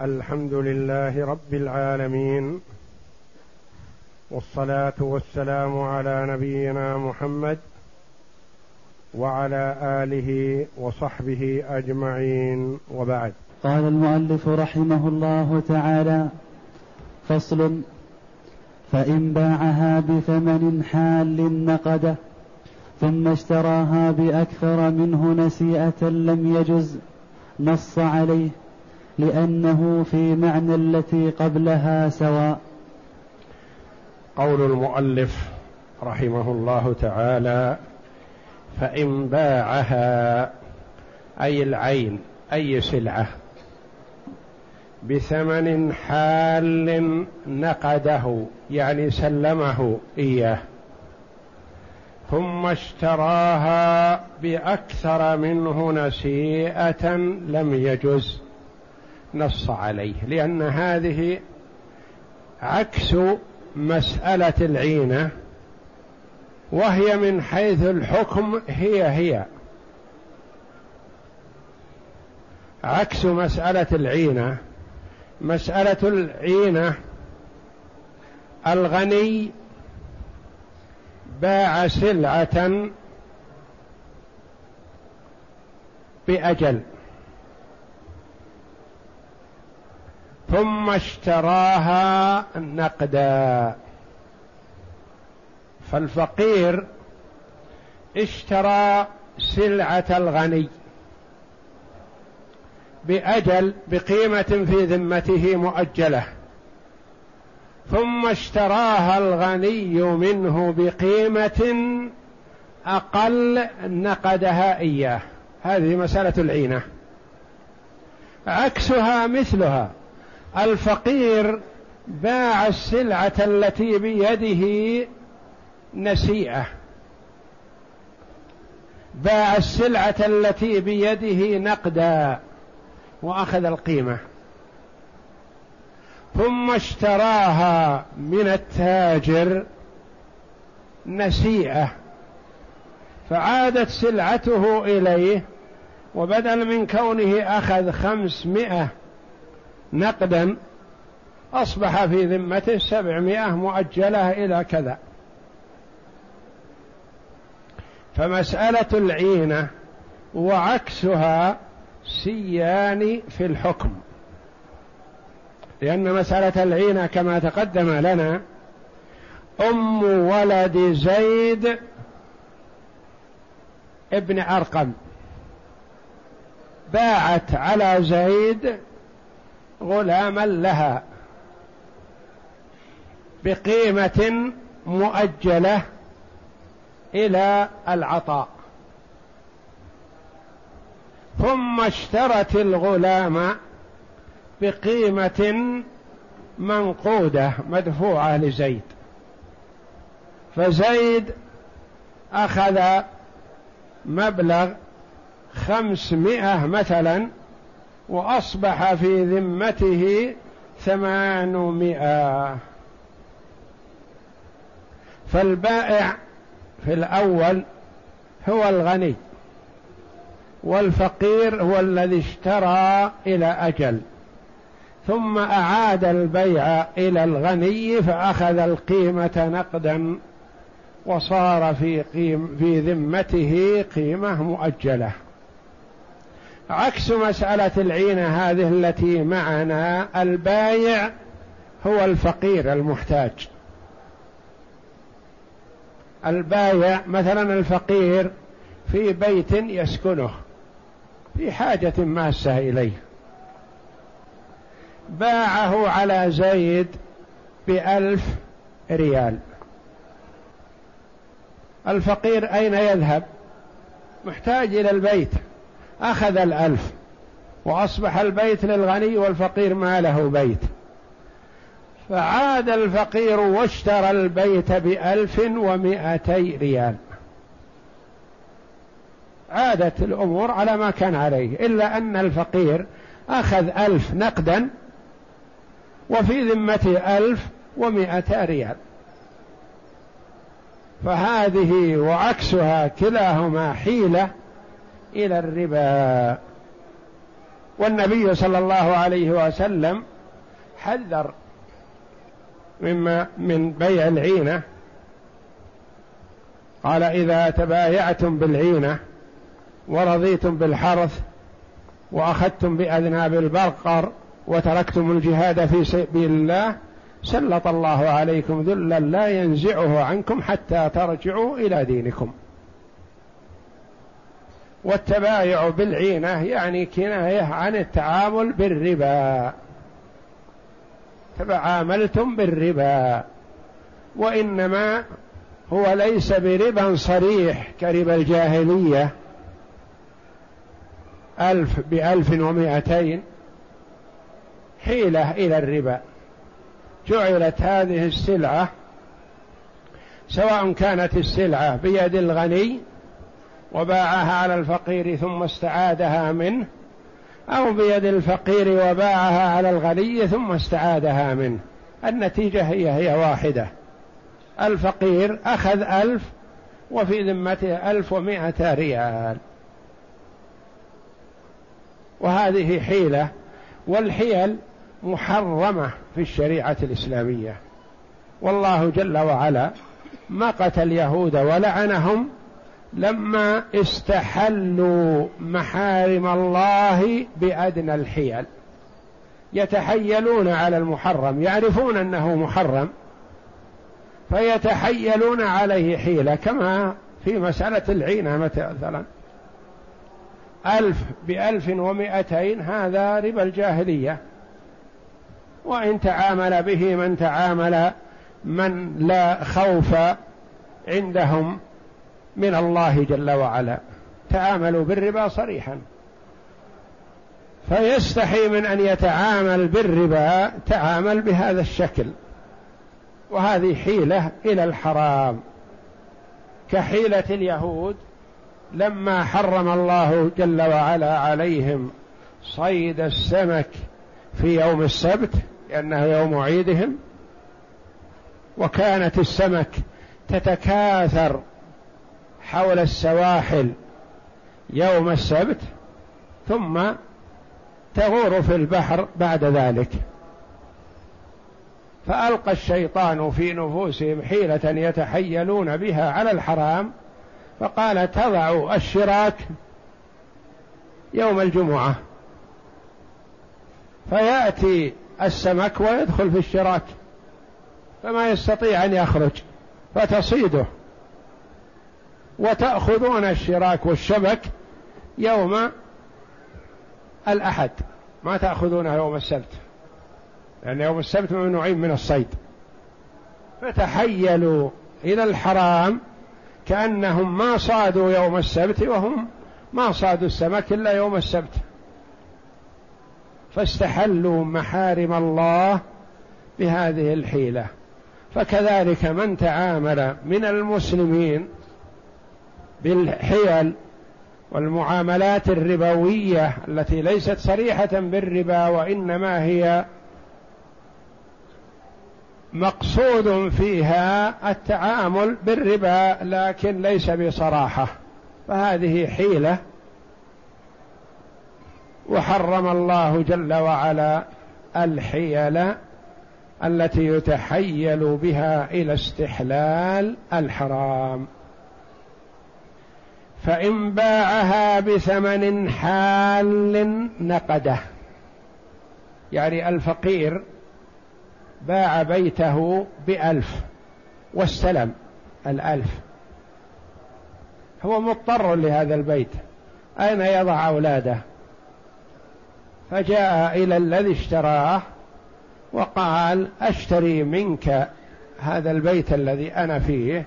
الحمد لله رب العالمين، والصلاة والسلام على نبينا محمد وعلى آله وصحبه أجمعين، وبعد. قال المؤلف رحمه الله تعالى: فصل: فإن باعها بثمن حال نقده، ثم اشتراها بأكثر منه نسيئة لم يجز، نص عليه لأنه في معنى التي قبلها سواء. قول المؤلف رحمه الله تعالى: فإن باعها، أي العين، أي سلعة، بثمن حال نقده، يعني سلمه إياه، ثم اشتراها بأكثر منه نسيئة لم يجز، نص عليه، لأن هذه عكس مسألة العينة، وهي من حيث الحكم هي عكس مسألة العينة. مسألة العينة الغني باع سلعة بأجل ثم اشتراها نقدا، فالفقير اشترى سلعة الغني بأجل، بقيمة في ذمته مؤجلة، ثم اشتراها الغني منه بقيمة أقل نقدها إياه. هذه مسألة العينة. عكسها مثلها: الفقير باع السلعة التي بيده نسيئة، باع السلعة التي بيده نقدا وأخذ القيمة، ثم اشتراها من التاجر نسيئة، فعادت سلعته إليه، وبدل من كونه أخذ 500 نقدا أصبح في ذمته 700 مؤجلة إلى كذا. فمسألة العينة وعكسها سيان في الحكم، لأن مسألة العينة كما تقدم لنا: أم ولد زيد ابن أرقم باعت على زيد غلاما لها بقيمة مؤجلة إلى العطاء، ثم اشترت الغلام بقيمة منقودة مدفوعة لزيد، فزيد أخذ مبلغ 500 مثلا، وأصبح في ذمته 800. فالبائع في الأول هو الغني، والفقير هو الذي اشترى إلى أجل، ثم أعاد البيع إلى الغني فأخذ القيمة نقدا، وصار في ذمته قيمة مؤجلة. عكس مسألة العينة هذه التي معنا، البائع هو الفقير المحتاج. البائع مثلا الفقير في بيت يسكنه في حاجة ماسة إليه، باعه على زيد ب1000 ريال، الفقير أين يذهب؟ محتاج إلى البيت، أخذ 1000، وأصبح البيت للغني والفقير ما له بيت، فعاد الفقير واشترى البيت ب1200 ريال. عادت الأمور على ما كان عليه، إلا أن الفقير أخذ 1000 نقدا وفي ذمته 1200 ريال. فهذه وعكسها كلاهما حيلة إلى الربا، والنبي صلى الله عليه وسلم حذر من بيع العينة، قال إذا تبايعتم بالعينة ورضيتم بالحرث وأخذتم بأذناب البقر وتركتم الجهاد في سبيل الله سلط الله عليكم ذلا لا ينزعه عنكم حتى ترجعوا إلى دينكم. والتبايع بالعينة يعني كناية عن التعامل بالربا، تعاملتم بالربا، وإنما هو ليس بربا صريح كربا الجاهلية 1000 ب 1200 حيلة إلى الربا. جعلت هذه السلعة سواء كانت السلعة بيد الغني وباعها على الفقير ثم استعادها منه، أو بيد الفقير وباعها على الغني ثم استعادها منه، النتيجة هي واحدة. الفقير أخذ 1000 وفي ذمته 1100 ريال، وهذه حيلة، والحيل محرمة في الشريعة الإسلامية. والله جل وعلا مقت اليهود ولعنهم لما استحلوا محارم الله بأدنى الحيل، يتحيلون على المحرم، يعرفون أنه محرم فيتحيلون عليه حيلة، كما في مسألة العينة مثلا 1000 ب 1200 هذا ربا الجاهلية، وإن تعامل به من تعامل من لا خوف عندهم من الله جل وعلا، تعاملوا بالربا صريحا، فيستحي من أن يتعامل بالربا تعامل بهذا الشكل، وهذه حيلة إلى الحرام كحيلة اليهود لما حرم الله جل وعلا عليهم صيد السمك في يوم السبت لأنه يوم عيدهم، وكانت السمك تتكاثر حول السواحل يوم السبت ثم تغور في البحر بعد ذلك، فألقى الشيطان في نفوسهم حيلة يتحيلون بها على الحرام، فقال تضع الشراك يوم الجمعة، فيأتي السمك ويدخل في الشراك فما يستطيع أن يخرج فتصيده، وتأخذون الشراك والشبك يوم الأحد، ما تأخذونه يوم السبت لأن يوم السبت ممنوعين من الصيد. فتحيلوا إلى الحرام كأنهم ما صادوا يوم السبت، وهم ما صادوا السمك إلا يوم السبت، فاستحلوا محارم الله بهذه الحيلة. فكذلك من تعامل من المسلمين بالحيل والمعاملات الربوية التي ليست صريحة بالربا، وإنما هي مقصود فيها التعامل بالربا لكن ليس بصراحة، فهذه حيلة وحرم الله جل وعلا الحيل التي يتحيل بها إلى استحلال الحرام. فإن باعها بثمن حال نقده، يعني الفقير باع بيته ب1000 واستلم ال1000، هو مضطر لهذا البيت، أين يضع أولاده؟ فجاء إلى الذي اشتراه وقال أشتري منك هذا البيت الذي أنا فيه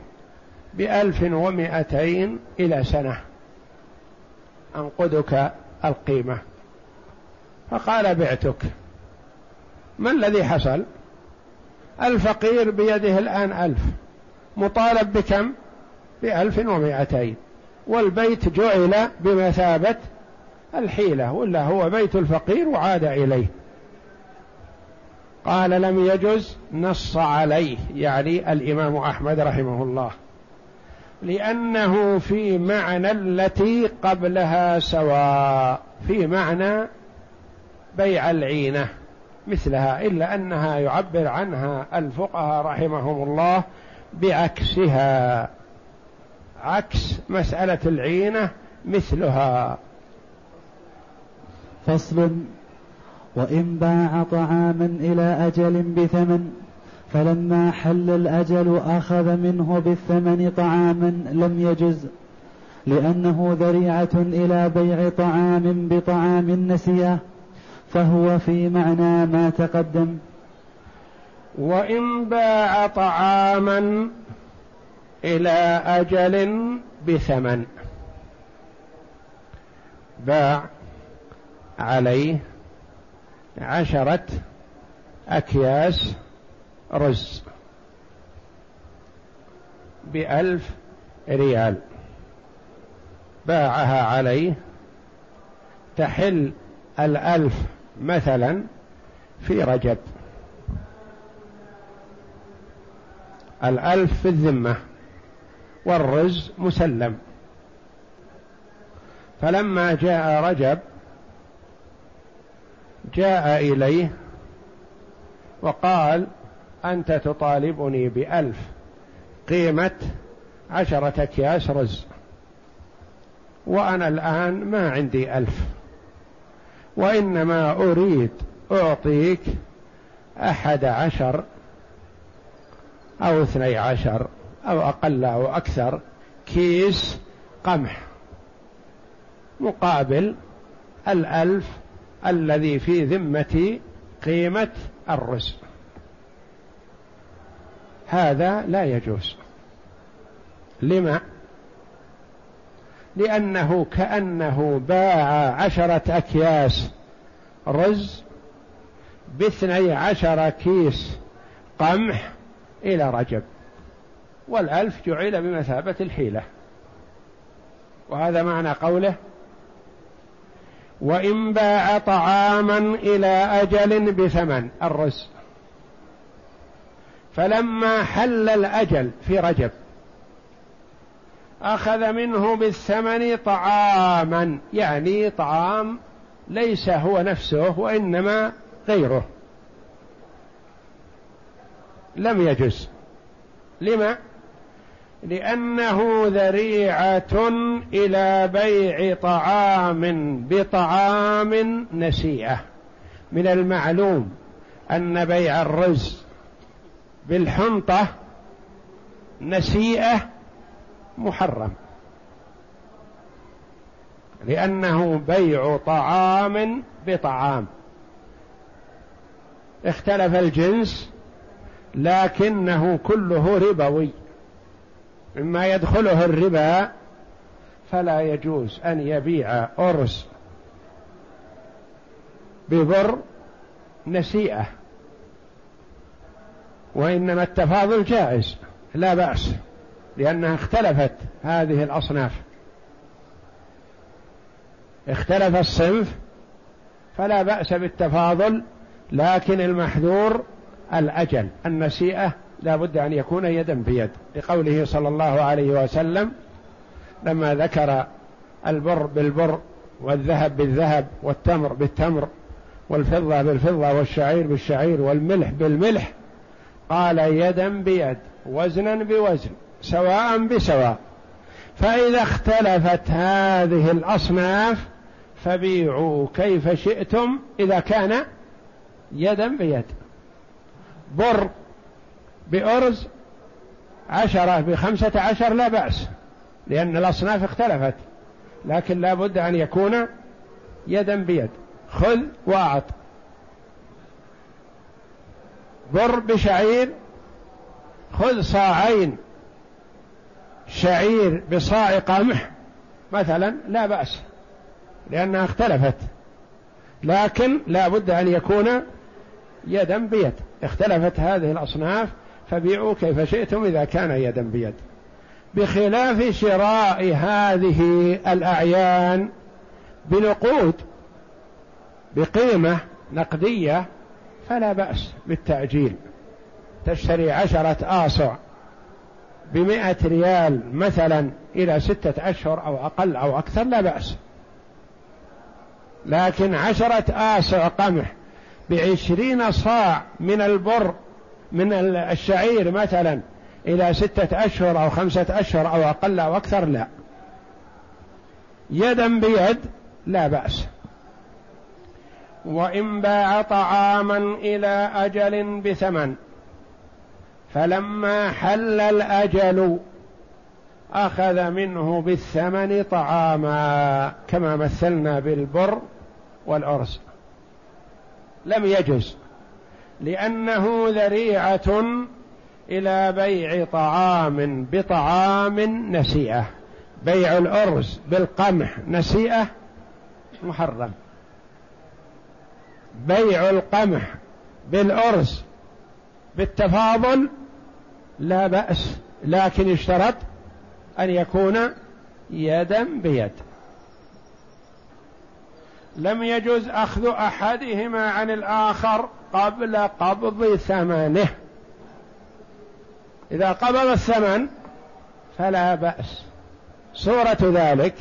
ب1200 إلى سنة أنقدك القيمة، فقال بعتك. ما الذي حصل؟ الفقير بيده الآن 1000 مطالب بكم؟ ب1200، والبيت جعل بمثابة الحيلة، ولا هو بيت الفقير وعاد إليه. قال لم يجز، نص عليه يعني الإمام أحمد رحمه الله، لأنه في معنى التي قبلها سواء، في معنى بيع العينة مثلها، إلا أنها يعبر عنها الفقهاء رحمهم الله بعكسها، عكس مسألة العينة مثلها. فصل: وإن باع طعاما إلى أجل بثمن فلما حل الأجل أخذ منه بالثمن طعاما لم يجز، لأنه ذريعة إلى بيع طعام بطعام نسيه، فهو في معنى ما تقدم. وإن باع طعاما إلى أجل بثمن، باع عليه 10 أكياس رز ب1000 ريال، باعها عليه، تحل 1000 مثلا في رجب، 1000 في الذمة والرز مسلم، فلما جاء رجب جاء إليه وقال: أنت تطالبني ب1000 قيمة 10 أكياس رز، وأنا الآن ما عندي 1000، وإنما أريد أعطيك 11 أو 12 أو أقل أو أكثر كيس قمح مقابل 1000 الذي في ذمتي قيمة الرز. هذا لا يجوز. لما؟ لأنه كأنه باع 10 أكياس رز ب12 كيس قمح إلى رجب، وال1000 جعل بمثابة الحيلة. وهذا معنى قوله: وإن باع طعاما إلى أجل بثمن الرز، فلما حل الأجل في رجب أخذ منه بالثمن طعاما، يعني طعام ليس هو نفسه وإنما غيره، لم يجز. لما؟ لأنه ذريعة إلى بيع طعام بطعام نسيئة. من المعلوم أن بيع الرز بالحنطة نسيئة محرم، لأنه بيع طعام بطعام، اختلف الجنس لكنه كله ربوي، مما يدخله الربا، فلا يجوز أن يبيع أرز ببر نسيئة، وإنما التفاضل جائز لا بأس، لأنها اختلفت هذه الأصناف، اختلف الصنف فلا بأس بالتفاضل، لكن المحذور الأجل. النسيئة لا بد أن يكون يدا بيد، لقوله صلى الله عليه وسلم لما ذكر البر بالبر والذهب بالذهب والتمر بالتمر والفضة بالفضة والشعير بالشعير والملح بالملح، قال: يدا بيد وزنا بوزن سواء بسواء. فإذا اختلفت هذه الأصناف فبيعوا كيف شئتم إذا كان يدا بيد، بر بأرز 10 ب15 لا بأس، لأن الأصناف اختلفت، لكن لا بد أن يكون يدا بيد، خذ وأعط. بر بشعير، خذ 2 صاع شعير بصاع قمح مثلا لا بأس، لأنها اختلفت، لكن لا بد أن يكون يدا بيد. اختلفت هذه الأصناف فبيعوا كيف شئتم إذا كان يدا بيد، بخلاف شراء هذه الأعيان بنقود بقيمة نقدية فلا بأس بالتأجيل. تشتري 10 آصع ب100 ريال مثلا إلى 6 أشهر أو أقل أو أكثر لا بأس، لكن 10 آسع قمح ب20 صاع من البر من الشعير مثلا إلى 6 أشهر أو 5 أشهر أو أقل أو أكثر لا، يدا بيد لا بأس. وإن باع طعاما إلى أجل بثمن فلما حل الأجل أخذ منه بالثمن طعاما كما مثلنا بالبر والأرز، لم يجز لأنه ذريعة إلى بيع طعام بطعام نسيئة، بيع الأرز بالقمح نسيئة محرم، بيع القمح بالأرز بالتفاضل لا بأس، لكن اشترط أن يكون يدا بيد. لم يجوز أخذ أحدهما عن الآخر قبل قبض ثمنه، إذا قبض الثمن فلا بأس. صورة ذلك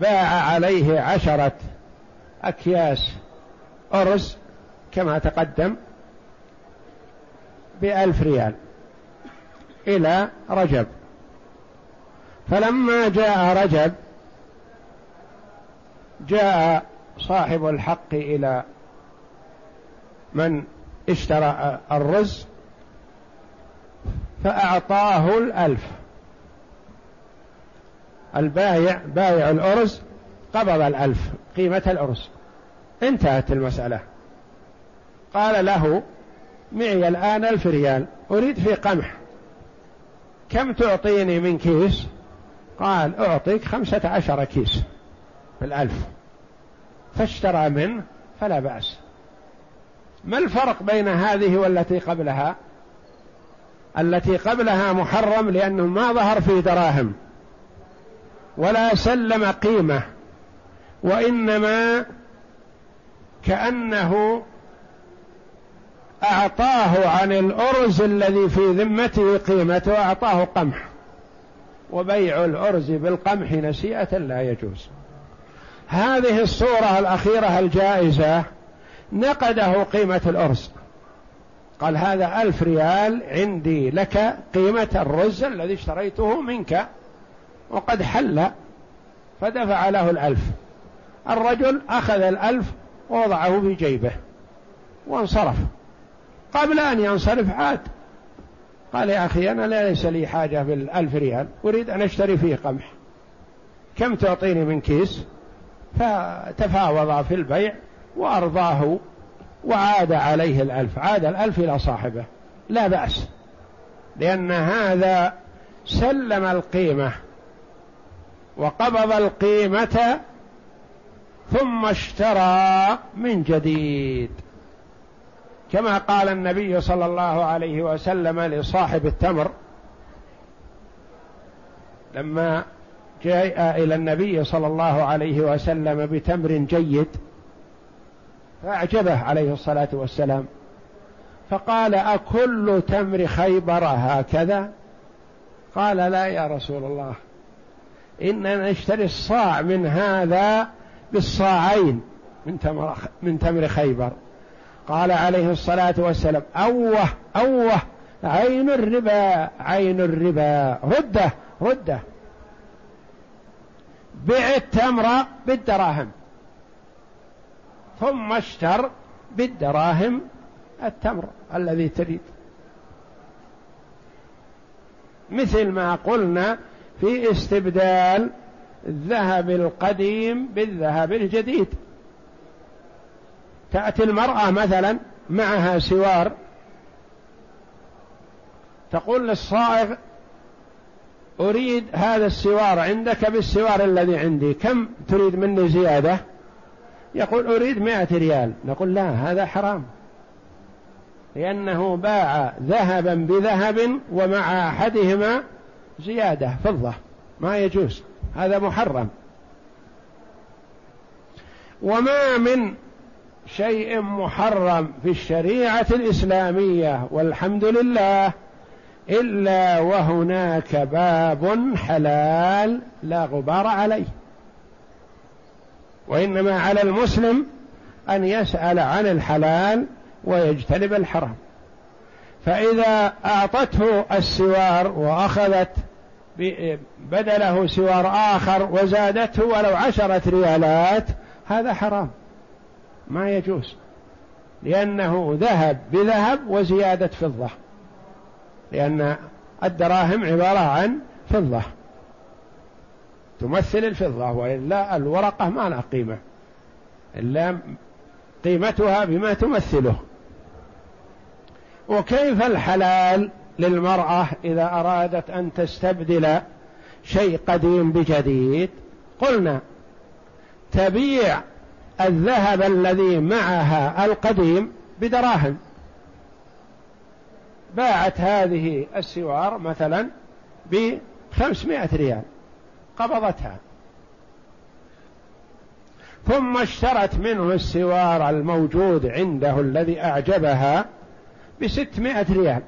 باع عليه 10 أكياس أرز كما تقدم ب1000 ريال إلى رجب، فلما جاء رجب جاء صاحب الحق إلى من اشترى الرز فأعطاه 1000. البائع بايع الأرز قبض 1000 قيمة الأرز، انتهت المسألة. قال له معي الآن 1000 ريال أريد في قمح، كم تعطيني من كيس؟ قال أعطيك 15 كيس ب1000، فاشترى منه فلا بأس. ما الفرق بين هذه والتي قبلها؟ التي قبلها محرم لأنه ما ظهر في دراهم ولا سلم قيمة، وإنما كأنه أعطاه عن الأرز الذي في ذمته قيمته أعطاه قمح، وبيع الأرز بالقمح نسيئة لا يجوز. هذه الصورة الأخيرة الجائزة نقده قيمة الأرز، قال هذا 1000 ريال عندي لك قيمة الرز الذي اشتريته منك وقد حل، فدفع له 1000. الرجل أخذ 1000 ووضعه في جيبه وانصرف. قبل أن ينصرف عاد قال يا أخي أنا ليس لي حاجة بال1000 ريال أريد أن أشتري فيه قمح، كم تعطيني من كيس؟ فتفاوض في البيع وأرضاه وعاد عليه 1000، عاد 1000 إلى صاحبه لا بأس، لأن هذا سلم القيمة وقبض القيمة ثم اشترى من جديد، كما قال النبي صلى الله عليه وسلم لصاحب التمر لما جاء إلى النبي صلى الله عليه وسلم بتمر جيد فأعجبه عليه الصلاة والسلام، فقال أكل تمر خيبر هكذا؟ قال لا يا رسول الله، إننا نشتري الصاع من هذا بالصاعين من تمر خيبر. قال عليه الصلاة والسلام أوه عين الربا رده، بع التمر بالدراهم ثم اشتر بالدراهم التمر الذي تريد، مثل ما قلنا في استبدال الذهب القديم بالذهب الجديد. تأتي المرأة مثلا معها سوار، تقول للصائغ أريد هذا السوار عندك بالسوار الذي عندي، كم تريد مني زيادة؟ يقول أريد 100 ريال، نقول لا هذا حرام، لأنه باع ذهبا بذهب ومع أحدهما زيادة فضة، ما يجوز، هذا محرم. وما من شيء محرم في الشريعة الإسلامية والحمد لله إلا وهناك باب حلال لا غبار عليه، وإنما على المسلم أن يسأل عن الحلال ويجتنب الحرام. فإذا أعطته السوار وأخذت بدله سوار آخر وزادته ولو 10 ريالات هذا حرام ما يجوز، لأنه ذهب بذهب وزيادة فضة، لأن الدراهم عبارة عن فضة تمثل الفضة، وإلا الورقة ما لها قيمة إلا قيمتها بما تمثله. وكيف الحلال للمرأة إذا أرادت أن تستبدل شيء قديم بجديد؟ قلنا تبيع الذهب الذي معها القديم بدراهم، باعت هذه السوار مثلا ب500 ريال قبضتها، ثم اشترت منه السوار الموجود عنده الذي أعجبها ب600 ريال،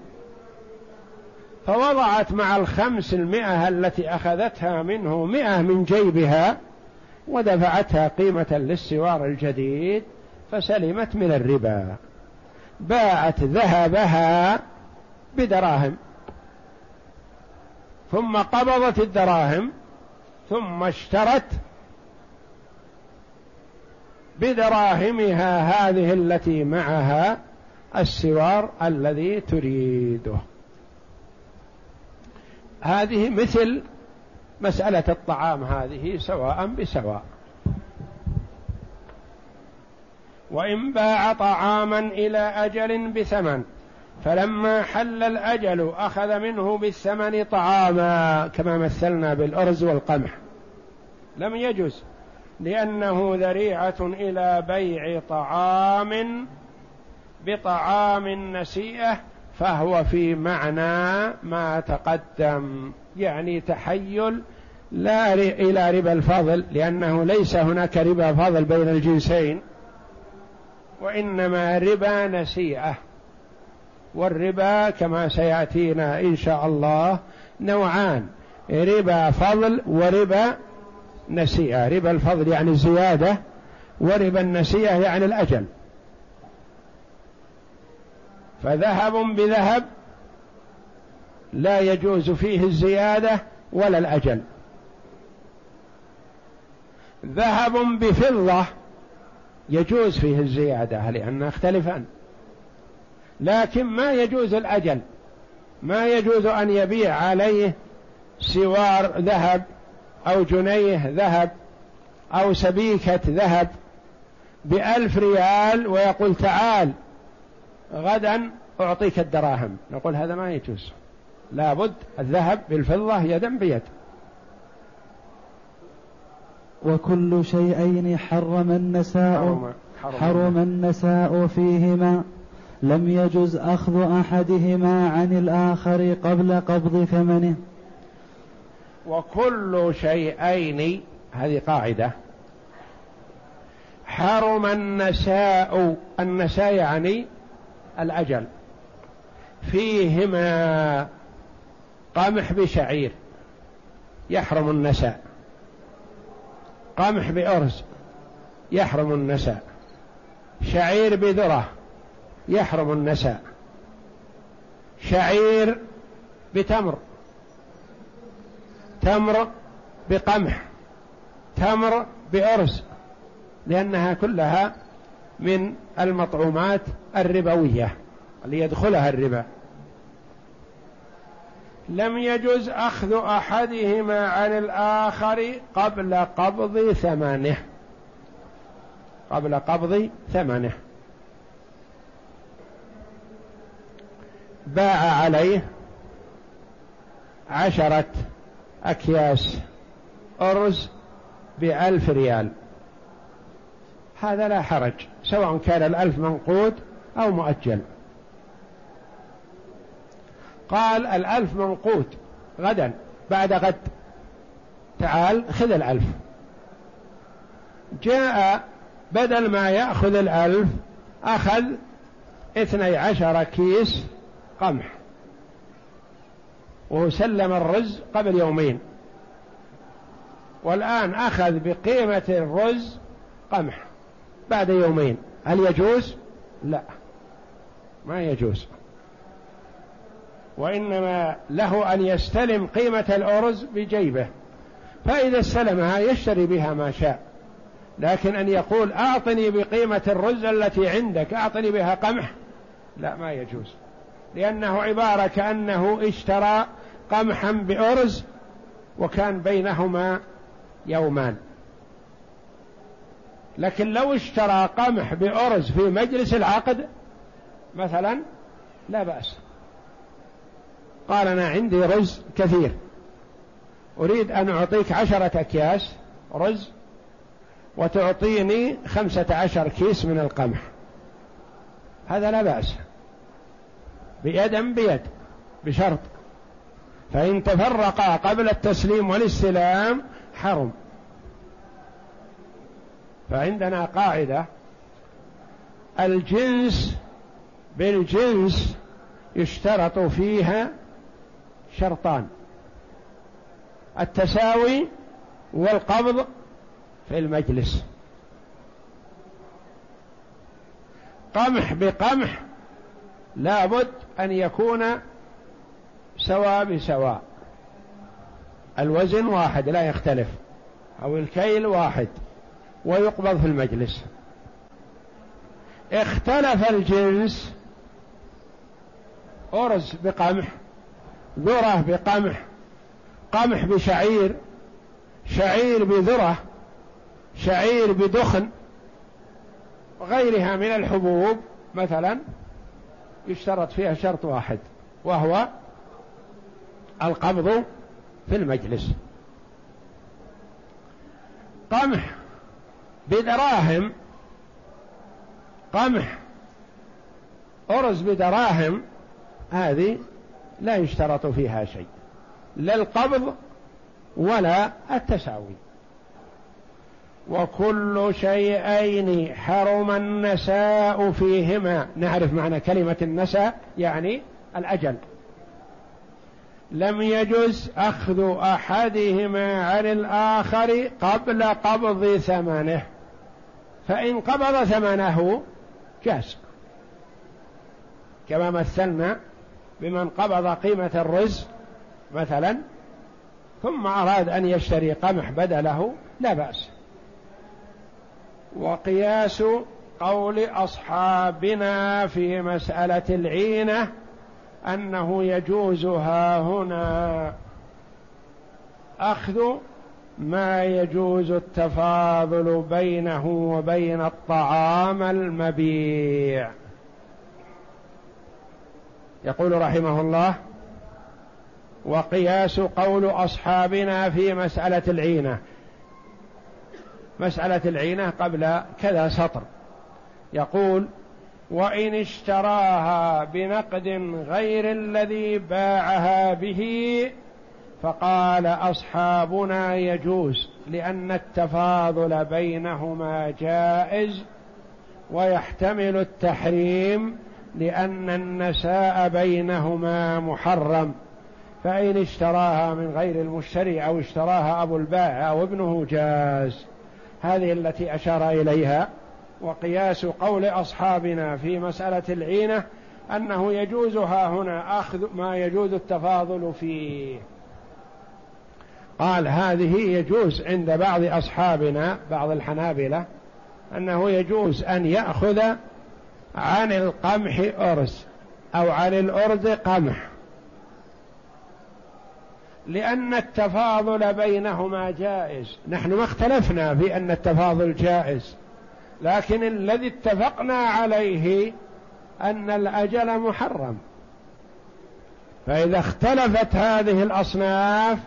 فوضعت مع ال500 التي أخذتها منه 100 من جيبها ودفعتها قيمة للسوار الجديد فسلمت من الربا، باعت ذهبها بدراهم ثم قبضت الدراهم ثم اشترت بدراهمها هذه التي معها السوار الذي تريده. هذه مثل مسألة الطعام، هذه سواء بسواء. وإن باع طعاما إلى أجل بثمن فلما حل الأجل أخذ منه بالثمن طعاما، كما مثلنا بالأرز والقمح، لم يجوز، لأنه ذريعة إلى بيع طعام بطعام نسيئة، فهو في معنى ما تقدم، يعني تحيل لا إلى ربا الفضل، لأنه ليس هناك ربا فضل بين الجنسين، وإنما ربا نسيئة. والربا كما سيأتينا إن شاء الله نوعان، ربا فضل وربا نسيئة. ربا الفضل يعني الزيادة، وربا النسيئة يعني الأجل. فذهب بذهب لا يجوز فيه الزيادة ولا الأجل، ذهب بفضة يجوز فيه الزيادة لأنها اختلفان، لكن ما يجوز الأجل، ما يجوز أن يبيع عليه سوار ذهب أو جنيه ذهب أو سبيكة ذهب ب1000 ريال ويقول تعال غدا أعطيك الدراهم، نقول هذا ما يجوز، لابد الذهب بالفضة يدا بيد. وكل شيئين حرم النساء فيهما لم يجز أخذ أحدهما عن الآخر قبل قبض ثمنه. وكل شيئين، هذه قاعدة، حرم النساء، النساء يعني الأجل، فيهما قمح بشعير يحرم النساء، قمح بأرز يحرم النساء، شعير بذرة يحرم النساء، شعير بتمر، تمر بقمح، تمر بأرز، لأنها كلها من المطعومات الربوية اللي يدخلها الربا. لم يجز أخذ أحدهما عن الآخر قبل قبض ثمنه، قبل قبض ثمنه، باع عليه 10 أكياس أرز ب1000 ريال، هذا لا حرج سواء كان 1000 منقود أو مؤجل. قال 1000 منقود، غدا بعد غد تعال خذ 1000، جاء بدل ما يأخذ 1000 أخذ 12 كيس قمح، وسلم الرز قبل يومين، والآن أخذ بقيمة الرز قمح بعد يومين، هل يجوز؟ لا، ما يجوز، وإنما له أن يستلم قيمة الأرز بجيبه، فإذا استلمها يشتري بها ما شاء، لكن أن يقول أعطني بقيمة الرز التي عندك أعطني بها قمح، لا، ما يجوز، لأنه عبارة كأنه اشترى قمحا بأرز وكان بينهما يومان. لكن لو اشترى قمح بأرز في مجلس العقد مثلا لا بأس، قال أنا عندي رز كثير أريد أن أعطيك 10 أكياس رز وتعطيني 15 كيس من القمح، هذا لا بأس، بيدا بيد، بشرط فإن تفرقا قبل التسليم والاستلام حرم. فعندنا قاعدة: الجنس بالجنس يشترط فيها شرطان: التساوي والقبض في المجلس. قمح بقمح لابد أن يكون سواء بسواء، الوزن واحد لا يختلف، أو الكيل واحد، ويقبض في المجلس. اختلف الجنس، أرز بقمح، ذرة بقمح، قمح بشعير، شعير بذرة، شعير بدخن، وغيرها من الحبوب مثلا، يشترط فيها شرط واحد وهو القبض في المجلس. قمح بدراهم، قمح أرز بدراهم، هذه لا يشترط فيها شيء، لا القبض ولا التساوي. وكل شيئين حرم النساء فيهما. نعرف معنى كلمة النساء، يعني الأجل. لم يجز أخذ أحدهما عن الآخر قبل قبض ثمنه، فإن قبض ثمنه جاز، كما مثلنا بمن قبض قيمة الرز مثلا ثم أراد أن يشتري قمح بدله، لا بأس. وقياس قول أصحابنا في مسألة العينة أنه يجوز هاهنا أخذ ما يجوز التفاضل بينه وبين الطعام المبيع. يقول رحمه الله: وقياس قول أصحابنا في مسألة العينة. مسألة العينة قبل كذا سطر. يقول: وإن اشتراها بنقد غير الذي باعها به فقال أصحابنا يجوز، لأن التفاضل بينهما جائز ويحتمل التحريم، لأن النساء بينهما محرم، فإن اشتراها من غير المشتري أو اشتراها أبو البائع أو ابنه جاز. هذه التي أشار إليها. وقياس قول أصحابنا في مسألة العينة أنه يجوز هاهنا أخذ ما يجوز التفاضل فيه. قال: هذه يجوز عند بعض أصحابنا، بعض الحنابلة، أنه يجوز أن يأخذ عن القمح أرز أو عن الأرز قمح، لأن التفاضل بينهما جائز. نحن ما اختلفنا في أن التفاضل جائز، لكن الذي اتفقنا عليه أن الأجل محرم، فإذا اختلفت هذه الأصناف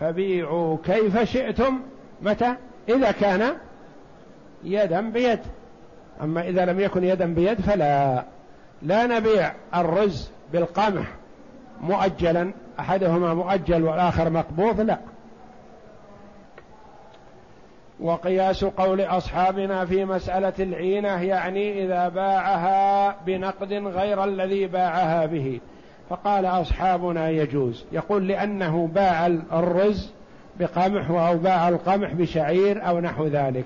فبيعوا كيف شئتم. متى؟ إذا كان يدا بيد. أما إذا لم يكن يدا بيد فلا، لا نبيع الرز بالقمح مؤجلا، أحدهما مؤجل والآخر مقبوض، لا. وقياس قول أصحابنا في مسألة العينة يعني إذا باعها بنقد غير الذي باعها به، فقال أصحابنا يجوز. يقول: لأنه باع الرز بقمح أو باع القمح بشعير أو نحو ذلك،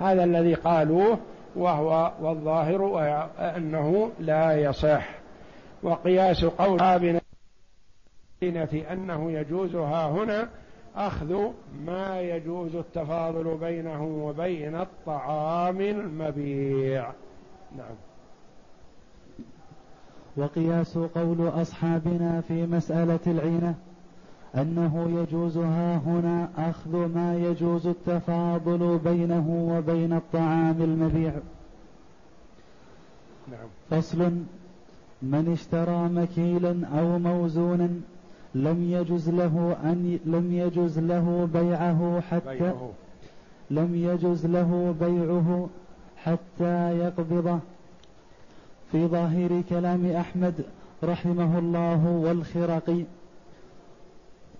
هذا الذي قالوه، وهو والظاهر أنه لا يصح. وقياس قول أصحابنا أنه يجوز ها هنا أخذ ما يجوز التفاضل بينه وبين الطعام المبيع. نعم. وقياس قول أصحابنا في مسألة العينة أنه يجوز ها هنا أخذ ما يجوز التفاضل بينه وبين الطعام المبيع. نعم. فصل: من اشترى مكيلا أو موزونا لم يجز له بيعه حتى يقبضه. في ظاهر كلام أحمد رحمه الله والخرقي: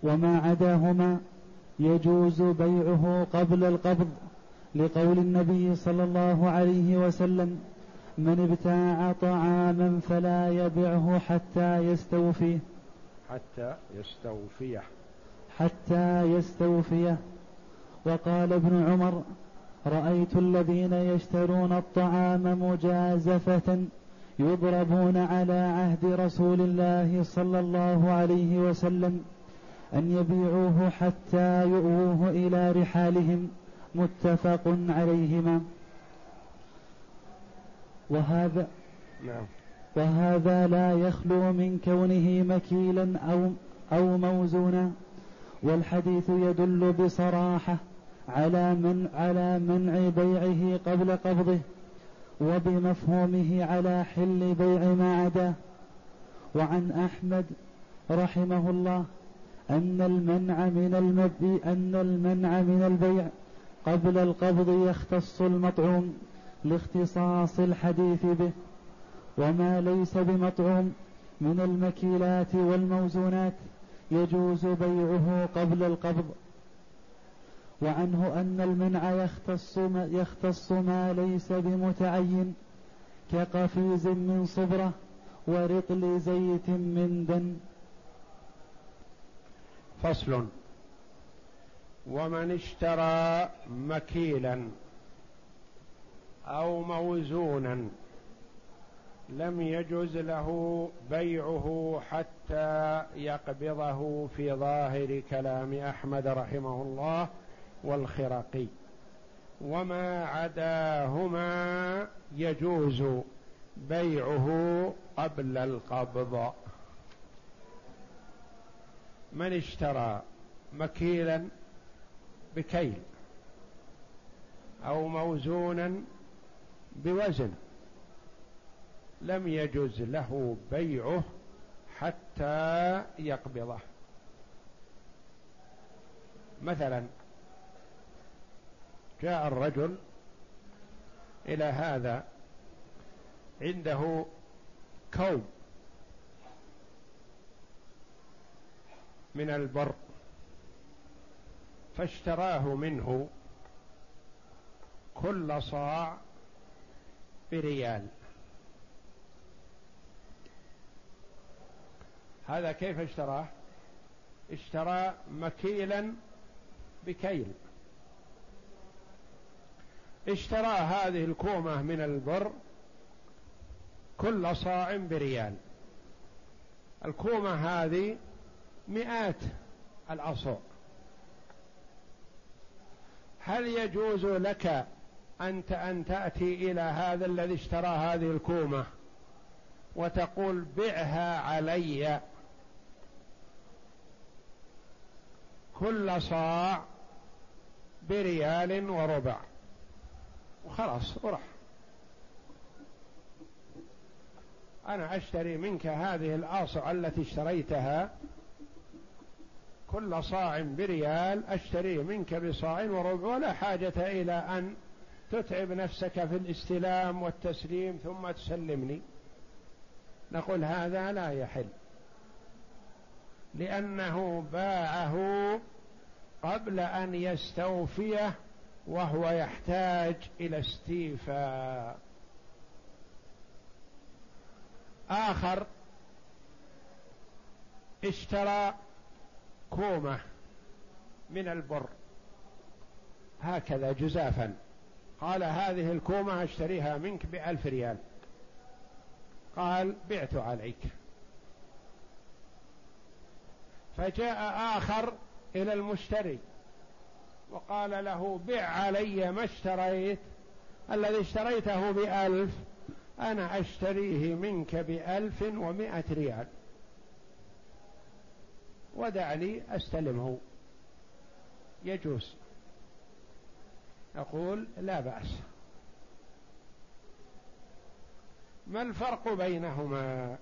وما عداهما يجوز بيعه قبل القبض، لقول النبي صلى الله عليه وسلم: من ابتاع طعاما فلا يبيعه حتى يستوفيه. وقال ابن عمر: رأيت الذين يشترون الطعام مجازفة يضربون على عهد رسول الله صلى الله عليه وسلم أن يبيعوه حتى يؤوه إلى رحالهم. متفق عليهما. وهذا لا يخلو من كونه مكيلا أو موزونا، والحديث يدل بصراحة على منع بيعه قبل قبضه، وبمفهومه على حل بيع ما عداه. وعن أحمد رحمه الله أن المنع من البيع قبل القبض يختص المطعوم لاختصاص الحديث به، وما ليس بمطعوم من المكيلات والموزونات يجوز بيعه قبل القبض. وعنه أن المنع يختص ما ليس بمتعين، كقفيز من صبرة ورطل زيت من دن. فصل: ومن اشترى مكيلا أو موزونا لم يجز له بيعه حتى يقبضه، في ظاهر كلام أحمد رحمه الله والخرقي: وما عداهما يجوز بيعه قبل القبض. من اشترى مكيلا بكيل أو موزونا بوزن لم يجز له بيعه حتى يقبضه، مثلا جاء الرجل إلى هذا عنده كوب من البر فاشتراه منه كل صاع بريال، هذا كيف اشتراه؟ اشترى مكيلا بكيل، اشترى هذه الكومة من البر كل صاع بريال، الكومة هذه مئات الأصاع، هل يجوز لك أنت أن تأتي إلى هذا الذي اشترى هذه الكومة وتقول بعها علي كل صاع بريال وربع وخلاص أروح أنا أشتري منك هذه الأصاع التي اشتريتها كل صاع بريال، أشتري منك بصاع وربع، ولا حاجة إلى أن تتعب نفسك في الاستلام والتسليم ثم تسلمني. نقول هذا لا يحل، لأنه باعه قبل أن يستوفيه، وهو يحتاج إلى استيفاء. آخر اشترى كومة من البر هكذا جزافا قال هذه الكومة اشتريها منك ب1000 ريال، قال بعت عليك. فجاء آخر إلى المشتري وقال له بع علي ما اشتريت، الذي اشتريته ب1000 أنا أشتريه منك ب1100 ريال، ودعني أستلمه يجوز. أقول لا بأس. ما الفرق بينهما؟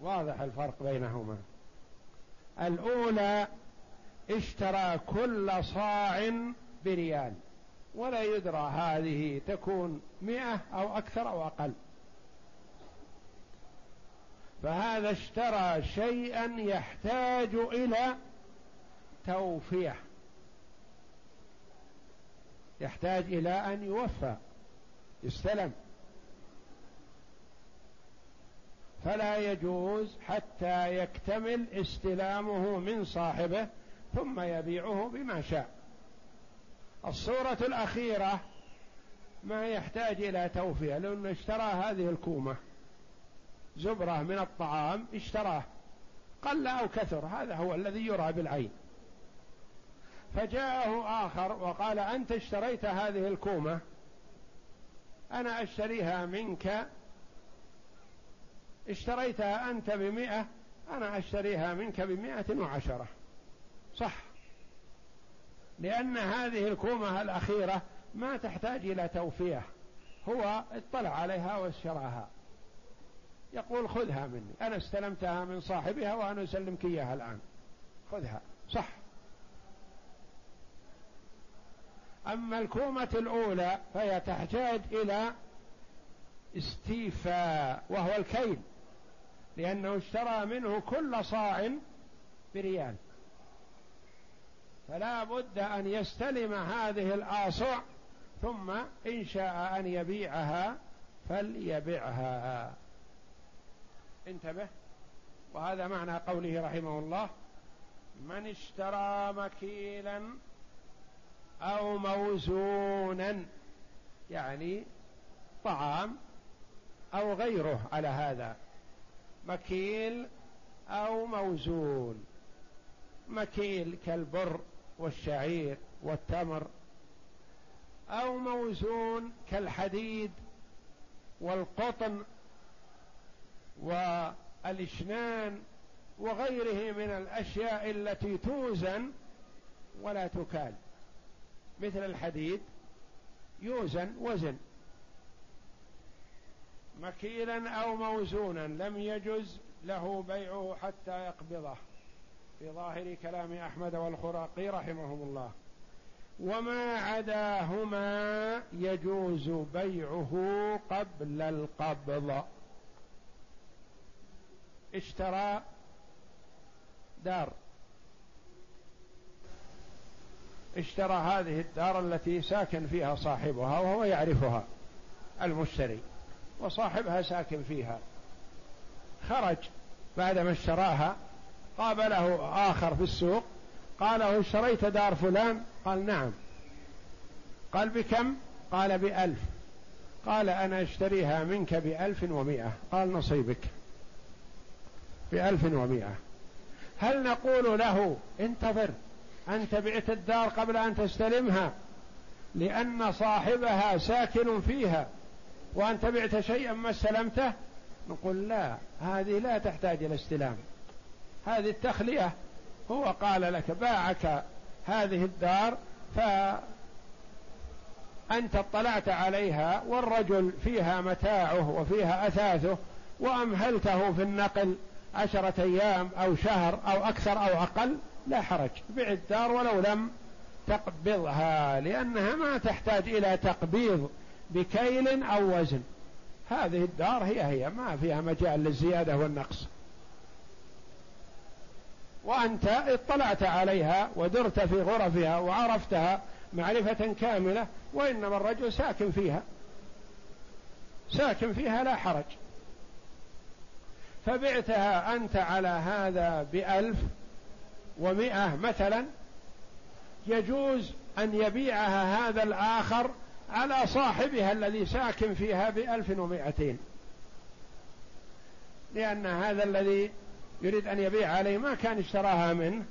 واضح الفرق بينهما. الأولى اشترى كل صاع بريال، ولا يدرى هذه تكون 100 أو أكثر أو أقل، فهذا اشترى شيئا يحتاج إلى توفية، يحتاج إلى أن يوفى يستلم، فلا يجوز حتى يكتمل استلامه من صاحبه ثم يبيعه بما شاء. الصورة الأخيرة ما يحتاج إلى توفية، لأنه اشترى هذه الكومة زبرة من الطعام، اشتراه قل أو كثر، هذا هو الذي يرى بالعين. فجاءه آخر وقال أنت اشتريت هذه الكومة، أنا أشتريها منك، اشتريتها أنت ب100، أنا أشتريها منك ب110، صح؟ لأن هذه الكومة الأخيرة ما تحتاج إلى توفية، هو اطلع عليها واشتراها، يقول خذها مني، أنا استلمتها من صاحبها وأنا أسلمك إياها الآن، خذها، صح. أما الكومة الأولى فهي تحتاج إلى استيفاء، وهو الكيل، لأنه اشترى منه كل صاع بريال، فلا بد أن يستلم هذه الآصع، ثم إن شاء أن يبيعها فليبيعها. انتبه. وهذا معنى قوله رحمه الله من اشترى مكيلا أو موزونا، يعني طعام أو غيره على هذا، مكيل أو موزون. مكيل كالبر والشعير والتمر، أو موزون كالحديد والقطن والإشنان وغيره من الأشياء التي توزن ولا تكال، مثل الحديد يوزن وزن. مكيلا أو موزونا لم يجز له بيعه حتى يقبضه، في ظاهر كلام أحمد والخراقي رحمهم الله، وما عداهما يجوز بيعه قبل القبض. اشترى دار، اشترى هذه الدار التي ساكن فيها صاحبها وهو يعرفها المشتري، وصاحبها ساكن فيها، خرج بعدما اشتراها، قابله آخر في السوق قال له اشتريت دار فلان؟ قال نعم. قال بكم؟ قال ب1000. قال أنا اشتريها منك ب1100. قال نصيبك ب1100. هل نقول له انتظر أنت بعت الدار قبل أن تستلمها لأن صاحبها ساكن فيها وأنت بعت شيئا ما استلمته؟ نقول لا، هذه لا تحتاج إلى استلام، هذه التخلية. هو قال لك باعك هذه الدار فأنت اطلعت عليها والرجل فيها متاعه وفيها أثاثه وأمهلته في النقل 10 أيام أو شهر أو أكثر أو أقل، لا حرج، بيع الدار ولو لم تقبضها، لأنها ما تحتاج إلى تقبيض بكيل أو وزن، هذه الدار هي ما فيها مجال للزيادة والنقص، وأنت اطلعت عليها ودرت في غرفها وعرفتها معرفة كاملة، وإنما الرجل ساكن فيها لا حرج. فبعتها أنت على هذا ب1100 مثلا، يجوز أن يبيعها هذا الآخر على صاحبها الذي ساكن فيها ب1200، لأن هذا الذي يريد أن يبيع عليه ما كان اشتراها منه،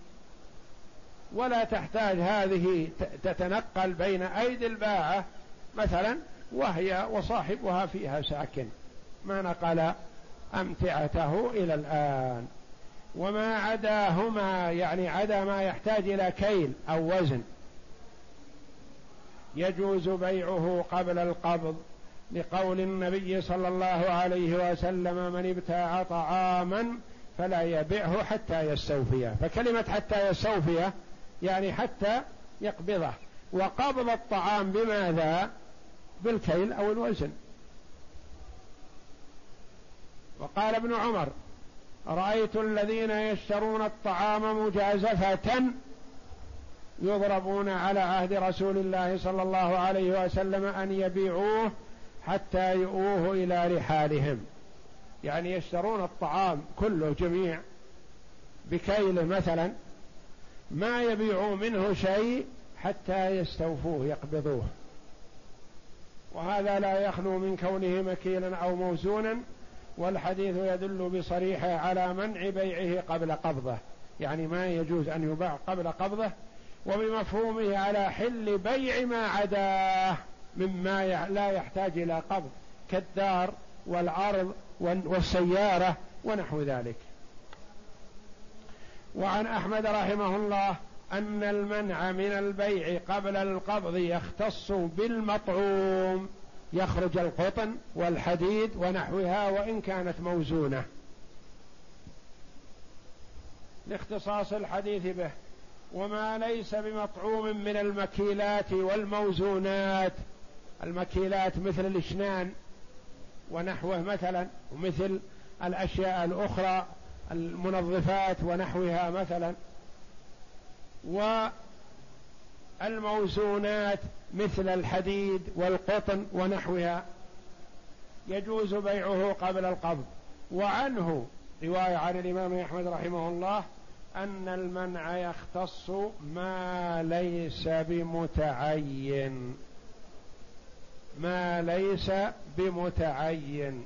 ولا تحتاج هذه تتنقل بين أيدي الباعة مثلا وهي وصاحبها فيها ساكن، ما نقل أمتعته إلى الآن. وما عداهما يعني عدا ما يحتاج إلى كيل أو وزن يجوز بيعه قبل القبض، لقول النبي صلى الله عليه وسلم: من ابتاع طعاما فلا يبيعه حتى يستوفيه. فكلمة حتى يستوفيه يعني حتى يقبضه، وقبض الطعام بماذا؟ بالكيل أو الوزن. وقال ابن عمر: رأيت الذين يشترون الطعام مجازفة يضربون على عهد رسول الله صلى الله عليه وسلم أن يبيعوه حتى يؤوه إلى رحالهم، يعني يشترون الطعام كله جميع بكيله مثلا، ما يبيعوا منه شيء حتى يستوفوه يقبضوه. وهذا لا يخلو من كونه مكيلا أو موزونا، والحديث يدل بصريحه على منع بيعه قبل قبضه، يعني ما يجوز أن يباع قبل قبضه، وبمفهومه على حل بيع ما عداه مما لا يحتاج إلى قبض كالدار والعرض والسيارة ونحو ذلك. وعن أحمد رحمه الله أن المنع من البيع قبل القبض يختص بالمطعوم، يخرج القطن والحديد ونحوها وإن كانت موزونة، لاختصاص الحديث به. وما ليس بمطعوم من المكيلات والموزونات، المكيلات مثل الإشنان ونحوه مثلا، ومثل الأشياء الأخرى المنظفات ونحوها مثلا، والموزونات مثل الحديد والقطن ونحوها يجوز بيعه قبل القبض. وعنه رواية عن الإمام أحمد رحمه الله أن المنع يختص ما ليس بمتعين، ما ليس بمتعين.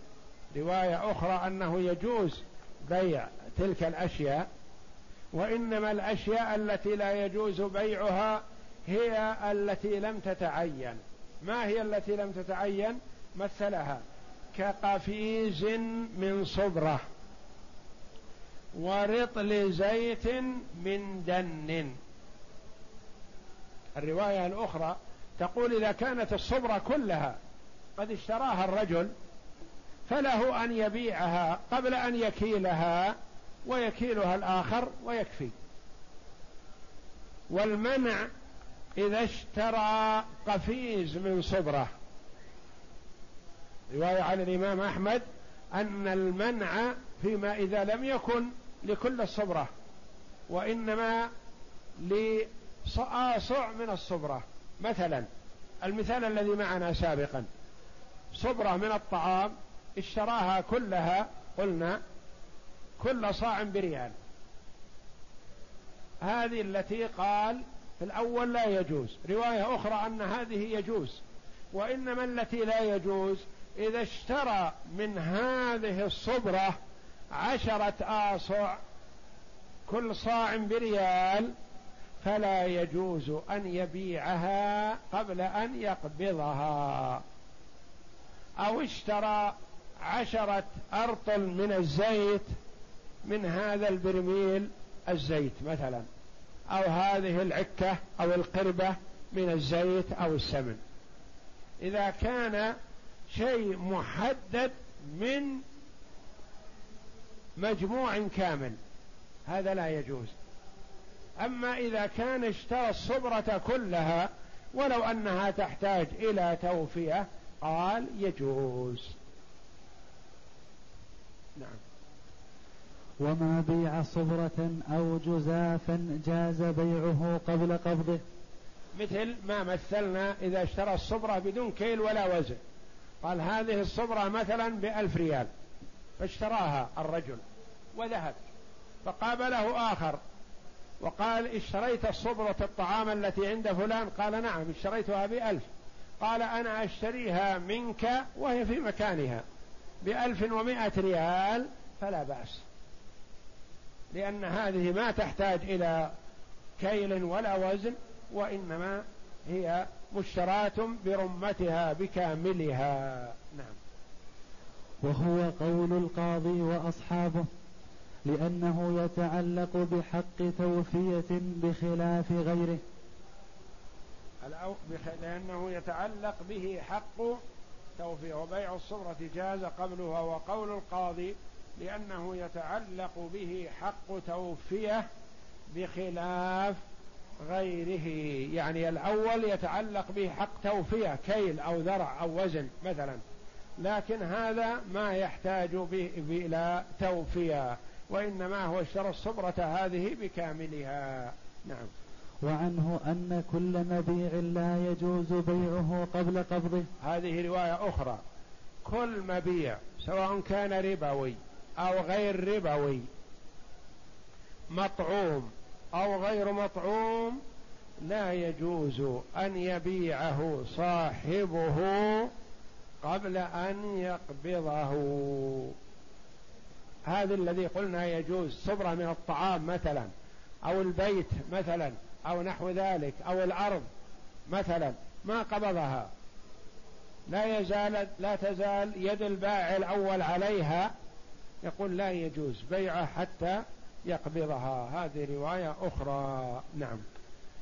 رواية أخرى أنه يجوز بيع تلك الأشياء، وإنما الأشياء التي لا يجوز بيعها هي التي لم تتعين. ما هي التي لم تتعين؟ مثلها كقفيز من صبرة ورطل زيت من دن. الرواية الأخرى تقول: إذا كانت الصبرة كلها قد اشتراها الرجل فله أن يبيعها قبل أن يكيلها، ويكيلها الآخر ويكفي. والمنع إذا اشترى قفيز من صبرة. رواية عن الإمام أحمد أن المنع فيما إذا لم يكن لكل الصبرة، وإنما لصاصع من الصبرة. مثلا المثال الذي معنا سابقا، صبرة من الطعام اشتراها كلها، قلنا كل صاع بريال، هذه التي قال في الأول لا يجوز. رواية أخرى أن هذه يجوز، وإنما التي لا يجوز إذا اشترى من هذه الصبرة 10 آصع كل صاع بريال، فلا يجوز أن يبيعها قبل أن يقبضها. أو اشترى 10 أرطل من الزيت من هذا البرميل الزيت مثلا، أو هذه العكة أو القربة من الزيت أو السمن، إذا كان شيء محدد من مجموع كامل هذا لا يجوز. أما إذا كان اشترى الصبرة كلها ولو أنها تحتاج إلى توفية قال يجوز. نعم. وما بيع صبرة أو جزافا جاز بيعه قبل قبضه، مثل ما مثلنا إذا اشترى الصبرة بدون كيل ولا وزن، قال هذه الصبرة مثلا ب1000 ريال، فاشتراها الرجل وذهب، فقابله آخر وقال: اشتريت الصبرة الطعام التي عند فلان؟ قال: نعم اشتريتها ب1000، قال أنا أشتريها منك وهي في مكانها 1,100 ريال فلا بأس، لأن هذه ما تحتاج إلى كيل ولا وزن، وإنما هي مشتراة برمتها بكاملها. نعم. وهو قول القاضي وأصحابه، لأنه يتعلق بحق توفية بخلاف غيره، لأنه يتعلق به حق توفية. وبيع الصبرة جاز قبلها. وقول القاضي لأنه يتعلق به حق توفية بخلاف غيره، يعني الأول يتعلق به حق توفية كيل أو ذرع أو وزن مثلا، لكن هذا ما يحتاج إلى توفية، وإنما هو اشترى الصبرة هذه بكاملها. نعم. وعنه أن كل مبيع لا يجوز بيعه قبل قبضه، هذه رواية أخرى، كل مبيع سواء كان ربوي أو غير ربوي، مطعوم أو غير مطعوم، لا يجوز أن يبيعه صاحبه قبل أن يقبضه. هذا الذي قلنا يجوز، صبرة من الطعام مثلا، أو البيت مثلا، أو نحو ذلك، أو الأرض مثلا، ما قبضها لا تزال يد البائع الأول عليها، يقول لا يجوز بيعه حتى يقبضها. هذه رواية أخرى. نعم.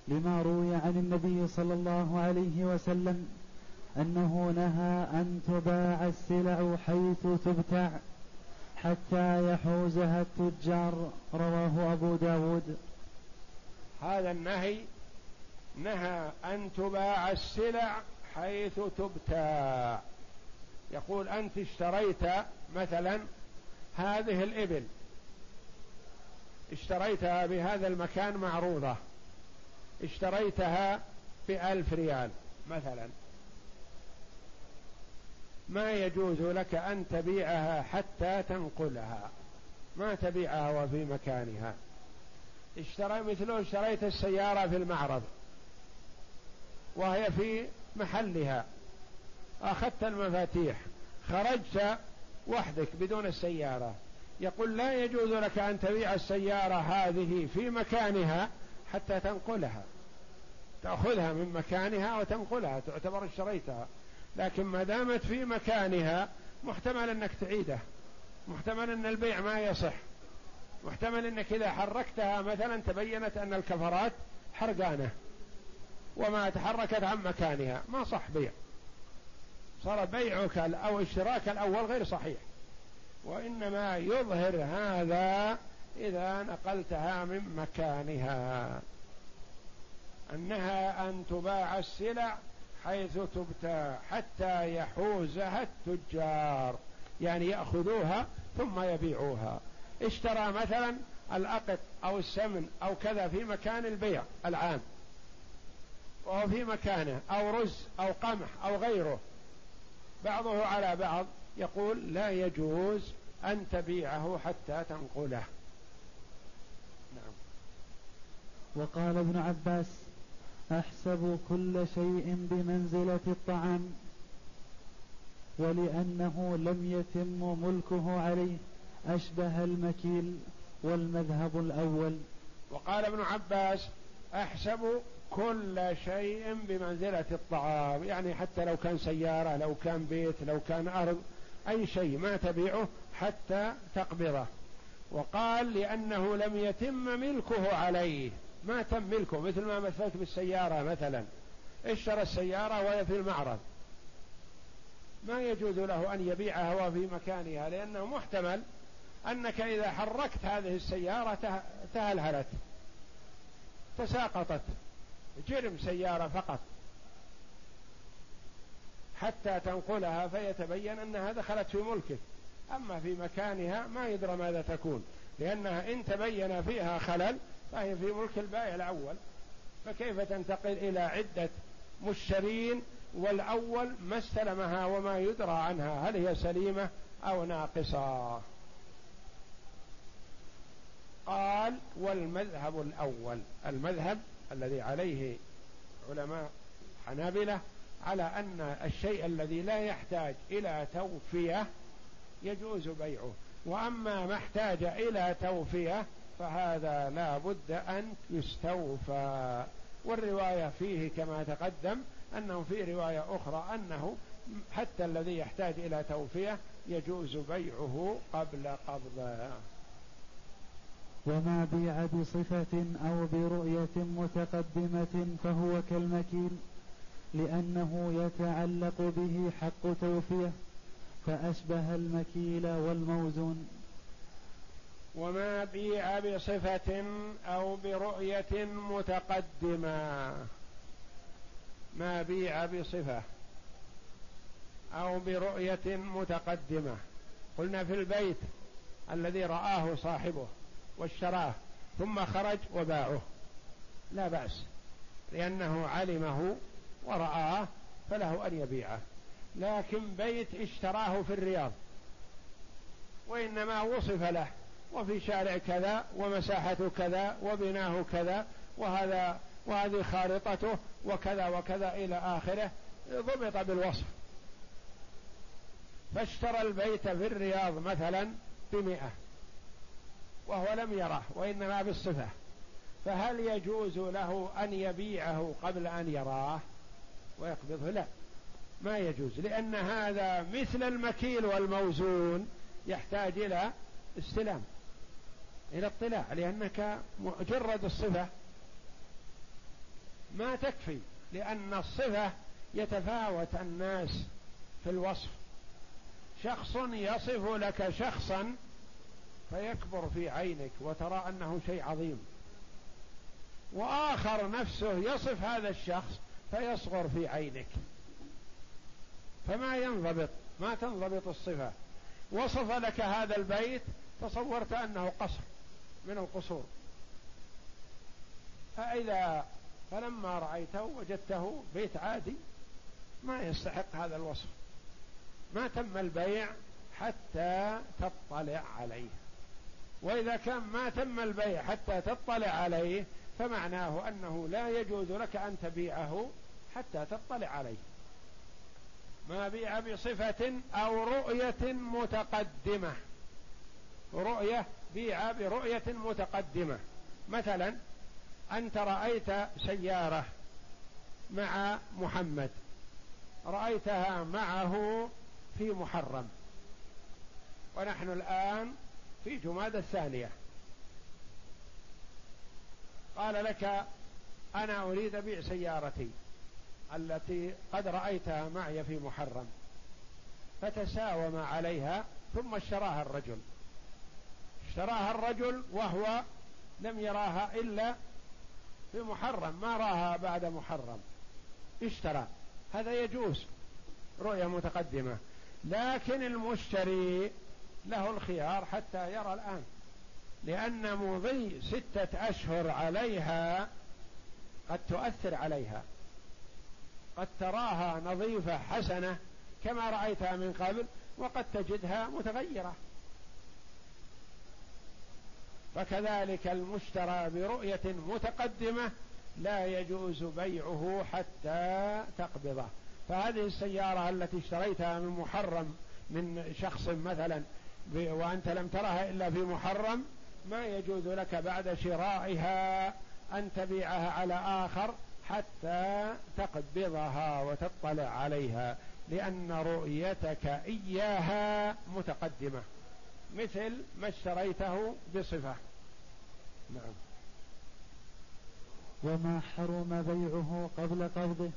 لما روي عن النبي صلى الله عليه وسلم أنه نهى أن تباع السلع حيث تبتاع حتى يحوزها التجار، رواه أبو داود. هذا النهي، نهى أن تباع السلع حيث تبتاع، يقول أنت اشتريت مثلا هذه الإبل، اشتريتها بهذا المكان معروضة، اشتريتها ب1,000 ريال مثلا، ما يجوز لك أن تبيعها حتى تنقلها، ما تبيعها وفي مكانها. اشتريت السيارة في المعرض وهي في محلها، أخذت المفاتيح، خرجت وحدك بدون السيارة، يقول لا يجوز لك أن تبيع السيارة هذه في مكانها حتى تنقلها، تأخذها من مكانها وتنقلها، تعتبر اشتريتها، لكن ما دامت في مكانها محتمل أنك تعيده، محتمل أن البيع ما يصح، محتمل أنك إذا حركتها مثلا تبينت أن الكفرات حرقانة وما تحركت عن مكانها، ما صح بيع، صار بيعك أو اشتراك الأول غير صحيح، وإنما يظهر هذا إذا نقلتها من مكانها، أنها أن تباع السلع حيث تبتاع حتى يحوزها التجار، يعني يأخذوها ثم يبيعوها. اشترى مثلا الأقط أو السمن أو كذا في مكان البيع العام وهو في مكانه، أو رز أو قمح أو غيره، بعضه على بعض، يقول لا يجوز أن تبيعه حتى تنقله. نعم. وقال ابن عباس أحسب كل شيء بمنزلة الطعام، ولأنه لم يتم ملكه عليه أشبه المكيل والمذهب الأول. وقال ابن عباس أحسب كل شيء بمنزلة الطعام، يعني حتى لو كان سيارة، لو كان بيت، لو كان أرض، أي شيء ما تبيعه حتى تقبضه. وقال لأنه لم يتم ملكه عليه، ما تم ملكه، مثل ما مثلت بالسيارة مثلا، اشترى السيارة وهي في المعرض، ما يجوز له أن يبيعها وهي في مكانها، لأنه محتمل أنك إذا حركت هذه السيارة تهلهلت، تساقطت، جرم سيارة فقط، حتى تنقلها فيتبين أنها دخلت في ملكه. أما في مكانها ما يدرى ماذا تكون، لأنها إن تبين فيها خلل فهي في ملك البائع الأول، فكيف تنتقل إلى عدة مشترين والأول ما استلمها وما يدرى عنها هل هي سليمة أو ناقصة. قال والمذهب الأول، المذهب الذي عليه علماء حنابلة على أن الشيء الذي لا يحتاج إلى توفية يجوز بيعه، وأما ما احتاج إلى توفية فهذا لا بد أن يستوفى. والرواية فيه كما تقدم أنه في رواية أخرى أنه حتى الذي يحتاج إلى توفية يجوز بيعه قبل قبضه. وما بيع بصفة أو برؤية متقدمة فهو كالمكيل، لأنه يتعلق به حق توفية، فأشبه المكيل والموزون. وما بيع بصفة أو برؤية متقدمة، ما بيع بصفة أو برؤية متقدمة، قلنا في البيت الذي رآه صاحبه واشتراه ثم خرج وباعه لا بأس، لأنه علمه ورآه فله أن يبيعه. لكن بيت اشتراه في الرياض وإنما وصف له وفي شارع كذا ومساحته كذا وبناه كذا وهذه خارطته وكذا وكذا إلى آخره، ضبط بالوصف، فاشترى البيت في الرياض مثلا ب100 وهو لم يره وإنما بالصفة، فهل يجوز له أن يبيعه قبل أن يراه ويقبضه؟ لا، ما يجوز، لأن هذا مثل المكيل والموزون يحتاج إلى استلام، إلى اطلاع، لأنك مجرد الصفة ما تكفي، لأن الصفة يتفاوت الناس في الوصف، شخص يصف لك شخصا فيكبر في عينك وترى أنه شيء عظيم، وآخر نفسه يصف هذا الشخص فيصغر في عينك، فما ينضبط، ما تنضبط الصفة. وصف لك هذا البيت تصورت أنه قصر من القصور، فلما رأيته وجدته بيت عادي ما يستحق هذا الوصف، ما تم البيع حتى تطلع عليه، وإذا كان ما تم البيع حتى تطلع عليه فمعناه أنه لا يجوز لك أن تبيعه حتى تطلع عليه. ما بيع بصفة أو رؤية متقدمة، رؤية، بيع برؤية متقدمة، مثلا أنت رأيت سيارة مع محمد، رأيتها معه في محرم، ونحن الآن في جمادى الثانية، قال لك أنا أريد بيع سيارتي التي قد رأيتها معي في محرم، فتساوم عليها ثم اشتراها الرجل وهو لم يراها إلا في محرم، ما راها بعد محرم، اشترى، هذا يجوز رؤية متقدمة، لكن المشتري له الخيار حتى يرى الآن، لأن مضي 6 أشهر عليها قد تؤثر عليها، قد تراها نظيفة حسنة كما رأيتها من قبل وقد تجدها متغيرة. فكذلك المشترى برؤية متقدمة لا يجوز بيعه حتى تقبضه. فهذه السيارة التي اشتريتها من محرم من شخص مثلا وأنت لم ترها إلا في محرم، ما يجوز لك بعد شرائها أن تبيعها على آخر حتى تقبضها وتطلع عليها، لأن رؤيتك إياها متقدمة مثل ما اشتريته بصفة. نعم. وما حرم بيعه قبل قبضه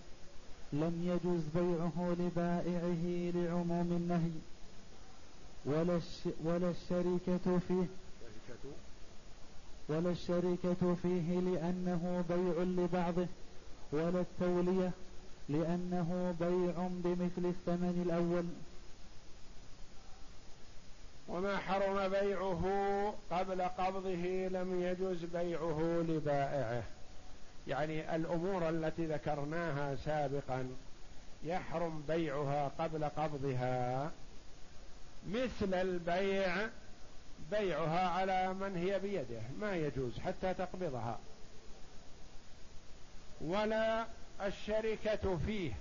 لم يجوز بيعه لبائعه لعموم النهي، ولا الشركة فيه لأنه بيع لبعضه، ولا التولية لأنه بيع بمثل الثمن الأول. وما حرم بيعه قبل قبضه لم يجوز بيعه لبائعه، يعني الأمور التي ذكرناها سابقا يحرم بيعها قبل قبضها، مثل البيع بيعها على من هي بيده ما يجوز حتى تقبضها. ولا الشركة فيه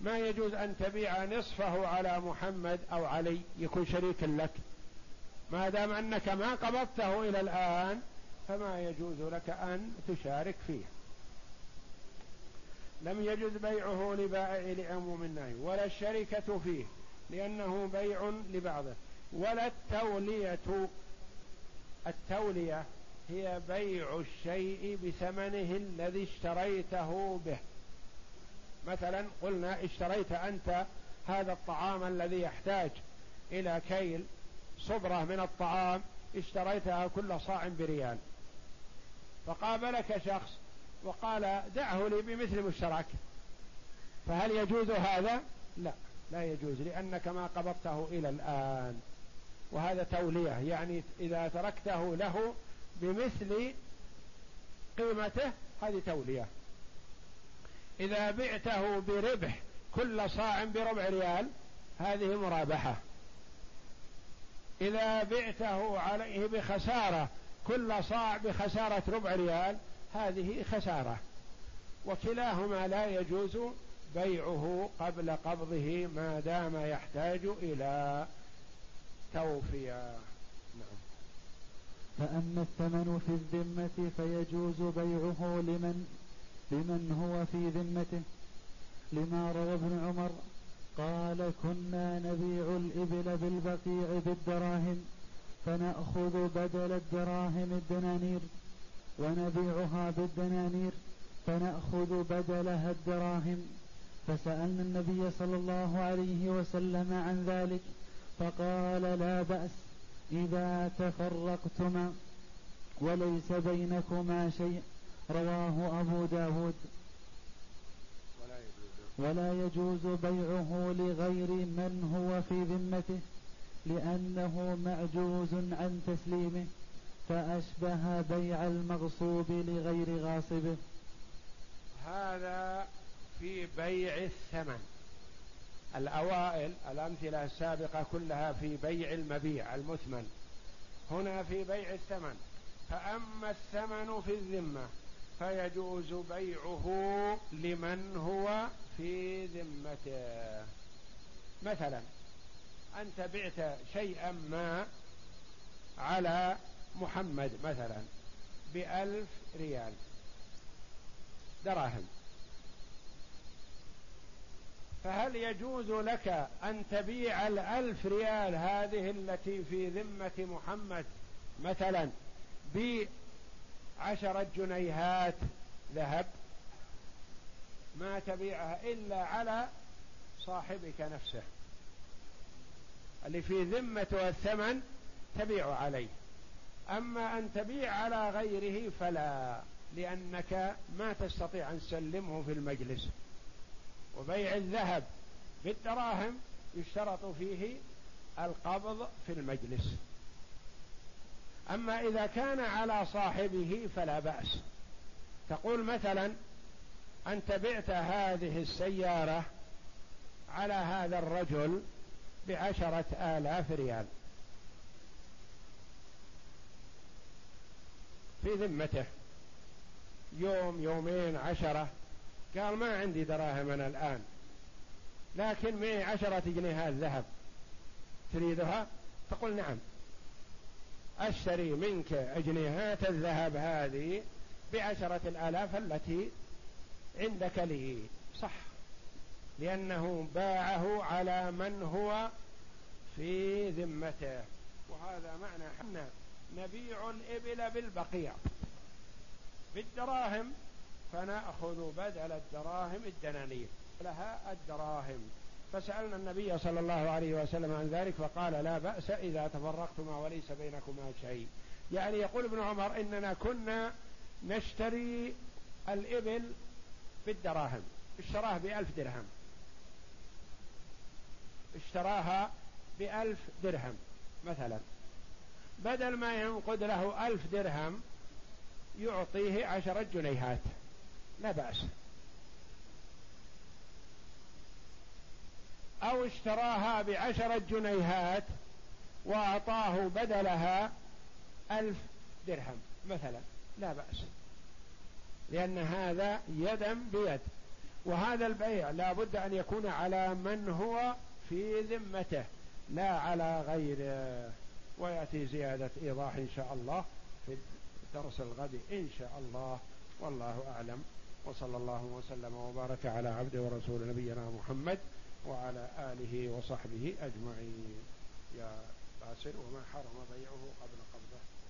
ما يجوز أن تبيع نصفه على محمد أو علي يكون شريكا لك، ما دام أنك ما قبضته إلى الآن فما يجوز لك أن تشارك فيه. لم يجوز بيعه لبائع لعموم النهي، ولا الشركة فيه لأنه بيع لبعضه، ولا التولية. التولية هي بيع الشيء بثمنه الذي اشتريته به. مثلا قلنا اشتريت أنت هذا الطعام الذي يحتاج إلى كيل صبرة من الطعام، اشتريتها كل صاع بريال، فقابلك شخص وقال دعه لي بمثل مشترك، فهل يجوز هذا؟ لا يجوز، لأنك ما قبضته إلى الآن، وهذا تولية، يعني إذا تركته له بمثل قيمته هذه تولية. إذا بعته بربح كل صاع بربع ريال هذه مرابحة. إذا بعته عليه بخسارة كل صاع بخسارة ربع ريال هذه خسارة، وكلاهما لا يجوز بيعه قبل قبضه ما دام يحتاج إلى توفية. نعم. فأما الثمن في الذمة فيجوز بيعه لمن هو في ذمته، لما روى ابن عمر قال كنا نبيع الإبل بالبقيع بالدراهم فنأخذ بدل الدراهم الدنانير ونبيعها بالدنانير فنأخذ بدلها الدراهم، فسألنا النبي صلى الله عليه وسلم عن ذلك فقال لا بأس إذا تفرقتما وليس بينكما شيء، رواه أبو داود. ولا يجوز بيعه لغير من هو في ذمته لأنه معجوز عن تسليمه، فأشبه بيع المغصوب لغير غاصبه. هذا في بيع الثمن. الأوائل الأمثلة السابقة كلها في بيع المبيع المثمن، هنا في بيع الثمن. فأما الثمن في الذمة فيجوز بيعه لمن هو في ذمته. مثلا أنت بعت شيئا ما على محمد مثلا ب1000 ريال دراهم، فهل يجوز لك أن تبيع ال1000 ريال هذه التي في ذمة محمد مثلا ب10 جنيهات ذهب؟ ما تبيعها إلا على صاحبك نفسه اللي في ذمته الثمن تبيع عليه، أما أن تبيع على غيره فلا، لأنك ما تستطيع أن تسلمه في المجلس. وبيع الذهب بالدراهم يشترط فيه القبض في المجلس، أما إذا كان على صاحبه فلا بأس. تقول مثلا أنت بعت هذه السيارة على هذا الرجل ب10,000 ريال في ذمته، يوم يومين 10 قال ما عندي دراهم أنا الآن لكن معي 10 جنيهات ذهب تريدها؟ تقول نعم، أشتري منك أجنيهات الذهب هذه ب10,000 التي عندك لي، صح، لأنه باعه على من هو في ذمته. وهذا معنى حنا نبيع الإبل بالبقيع بالدراهم فنأخذ بدل الدراهم الدنانير لها الدراهم. فسألنا النبي صلى الله عليه وسلم عن ذلك فقال لا بأس إذا تفرقتما وليس بينكما شيء. يعني يقول ابن عمر إننا كنا نشتري الإبل بالدراهم، اشتراها ب1000 درهم، اشتراها ب1000 درهم مثلا، بدل ما ينقد له 1000 درهم يعطيه 10 جنيهات، لا بأس. أو اشتراها ب10 جنيهات وأعطاه بدلها 1000 درهم مثلا، لا بأس، لأن هذا يدا بيد. وهذا البيع لا بد أن يكون على من هو في ذمته لا على غيره. ويأتي زيادة إيضاح إن شاء الله في درس الغد إن شاء الله، والله أعلم. وصلى الله وسلم وبارك على عبده ورسوله نبينا محمد وعلى آله وصحبه أجمعين. يا باسل، وما حرم بيعه قبل قبضه.